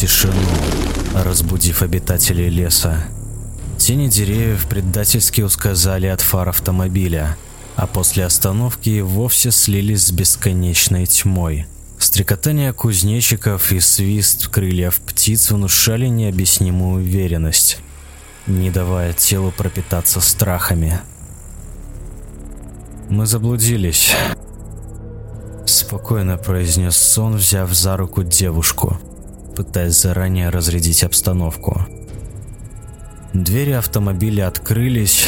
тишину, разбудив обитателей леса. Тени деревьев предательски ускользали от фар автомобиля, а после остановки и вовсе слились с бесконечной тьмой. Стрекотание кузнечиков и свист крыльев птиц внушали необъяснимую уверенность, не давая телу пропитаться страхами. «Мы заблудились», — спокойно произнес Сон, взяв за руку девушку, пытаясь заранее разрядить обстановку. Двери автомобиля открылись,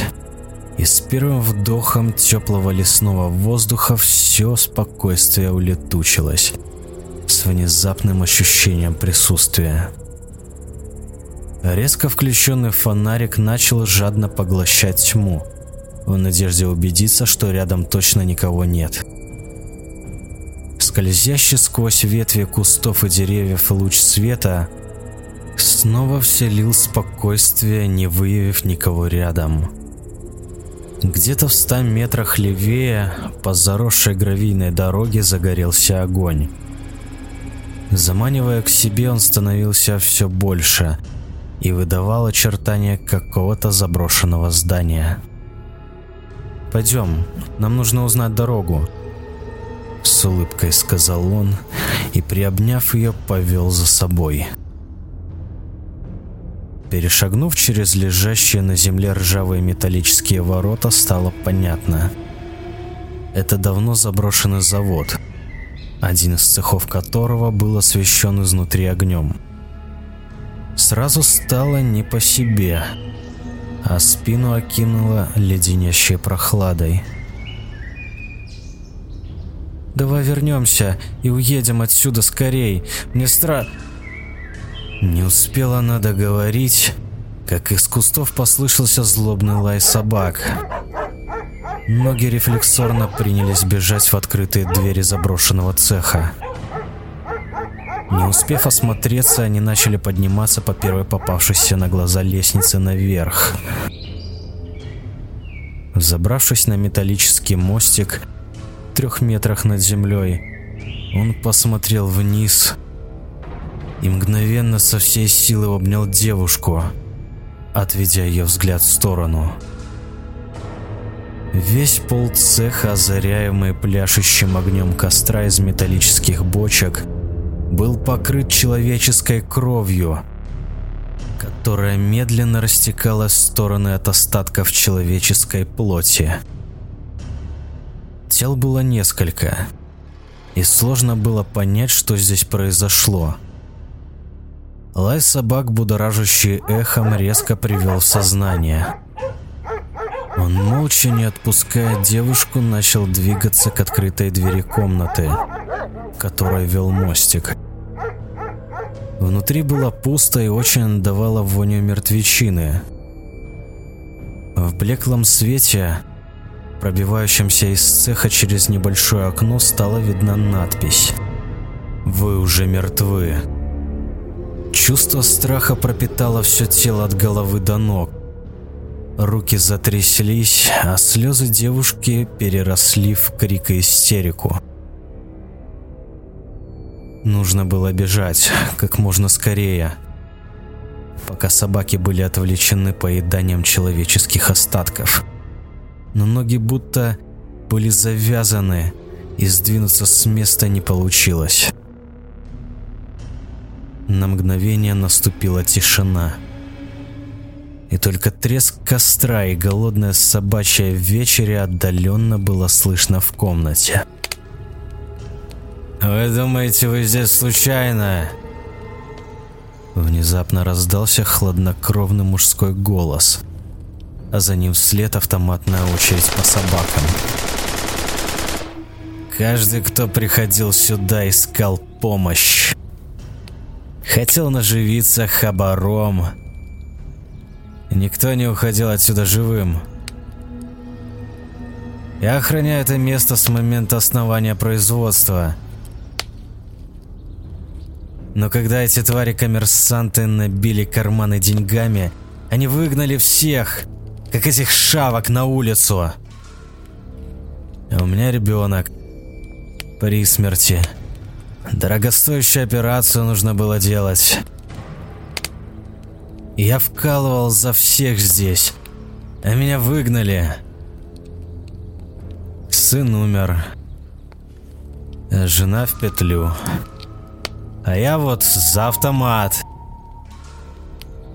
и с первым вдохом теплого лесного воздуха все спокойствие улетучилось с внезапным ощущением присутствия. Резко включенный фонарик начал жадно поглощать тьму, в надежде убедиться, что рядом точно никого нет. Скользящий сквозь ветви кустов и деревьев луч света снова вселил спокойствие, не выявив никого рядом. Где-то в 100 метрах левее по заросшей гравийной дороге загорелся огонь. Заманивая к себе, он становился все больше и выдавал очертания какого-то заброшенного здания. «Пойдем, нам нужно узнать дорогу», — с улыбкой сказал он и, приобняв ее, повел за собой. Перешагнув через лежащие на земле ржавые металлические ворота, стало понятно. Это давно заброшенный завод, один из цехов которого был освещен изнутри огнем. Сразу стало не по себе, а спину окинуло леденящей прохладой. «Давай вернемся и уедем отсюда скорей, мне страшно». Не успела она договорить, как из кустов послышался злобный лай собак. Ноги рефлексорно принялись бежать в открытые двери заброшенного цеха. Не успев осмотреться, они начали подниматься по первой попавшейся на глаза лестнице наверх. Забравшись на металлический мостик в 3 метрах над землей, он посмотрел вниз и мгновенно со всей силы обнял девушку, отведя ее взгляд в сторону. Весь пол цеха, озаряемый пляшущим огнем костра из металлических бочек, был покрыт человеческой кровью, которая медленно растекалась в стороны от остатков человеческой плоти. Тел было несколько, и сложно было понять, что здесь произошло. Лай собак, будоражащий эхом, резко привел в сознание. Он, молча не отпуская девушку, начал двигаться к открытой двери комнаты, в которой вел мостик. Внутри было пусто и очень отдавало вонью мертвечины. В блеклом свете, пробивающемся из цеха через небольшое окно, стала видна надпись: «Вы уже мертвы». Чувство страха пропитало все тело от головы до ног. Руки затряслись, а слезы девушки переросли в крик и истерику. Нужно было бежать как можно скорее, пока собаки были отвлечены поеданием человеческих остатков. Но ноги будто были завязаны, и сдвинуться с места не получилось. На мгновение наступила тишина, и только треск костра и голодная собачья вечеря отдаленно было слышно в комнате. «Вы думаете, вы здесь случайно?» Внезапно раздался хладнокровный мужской голос, а за ним вслед автоматная очередь по собакам. «Каждый, кто приходил сюда, искал помощь. Хотел наживиться хабаром. Никто не уходил отсюда живым. Я охраняю это место с момента основания производства. Но когда эти твари-коммерсанты набили карманы деньгами, они выгнали всех, как этих шавок, на улицу. А у меня ребенок при смерти. Дорогостоящую операцию нужно было делать. Я вкалывал за всех здесь, а меня выгнали. Сын умер, жена в петлю, а я вот за автомат.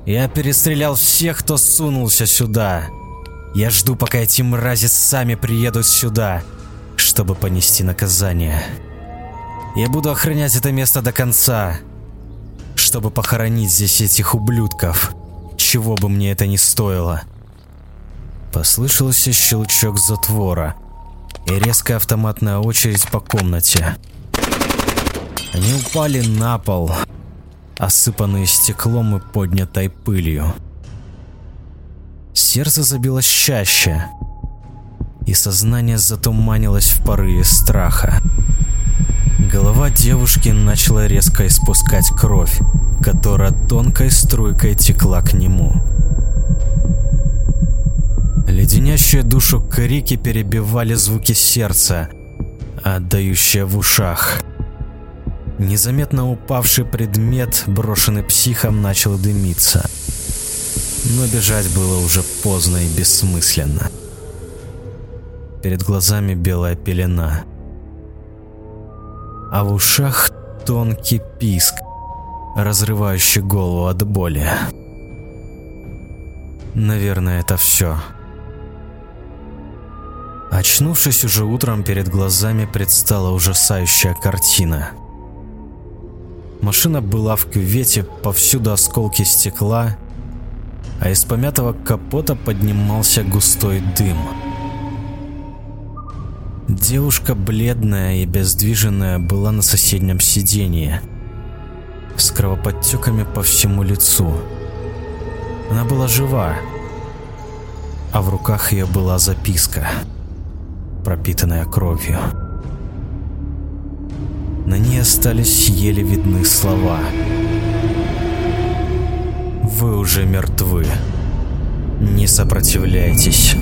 Я перестрелял всех, кто сунулся сюда. Я жду, пока эти мрази сами приедут сюда, чтобы понести наказание. Я буду охранять это место до конца, чтобы похоронить здесь этих ублюдков, чего бы мне это ни стоило. Послышался щелчок затвора и резкая автоматная очередь по комнате. Они упали на пол, осыпанные стеклом и поднятой пылью. Сердце забилось чаще, и сознание затуманилось в порыве страха. Голова девушки начала резко испускать кровь, которая тонкой струйкой текла к нему. Леденящие душу крики перебивали звуки сердца, отдающие в ушах. Незаметно упавший предмет, брошенный психом, начал дымиться. Но бежать было уже поздно и бессмысленно. Перед глазами белая пелена, а в ушах тонкий писк, разрывающий голову от боли. Наверное, это все. Очнувшись уже утром, перед глазами предстала ужасающая картина. Машина была в кювете, повсюду осколки стекла, а из помятого капота поднимался густой дым. Девушка, бледная и обездвиженная, была на соседнем сиденье, с кровоподтеками по всему лицу. Она была жива, а в руках ее была записка, пропитанная кровью. На ней остались еле видны слова: «Вы уже мертвы. Не сопротивляйтесь».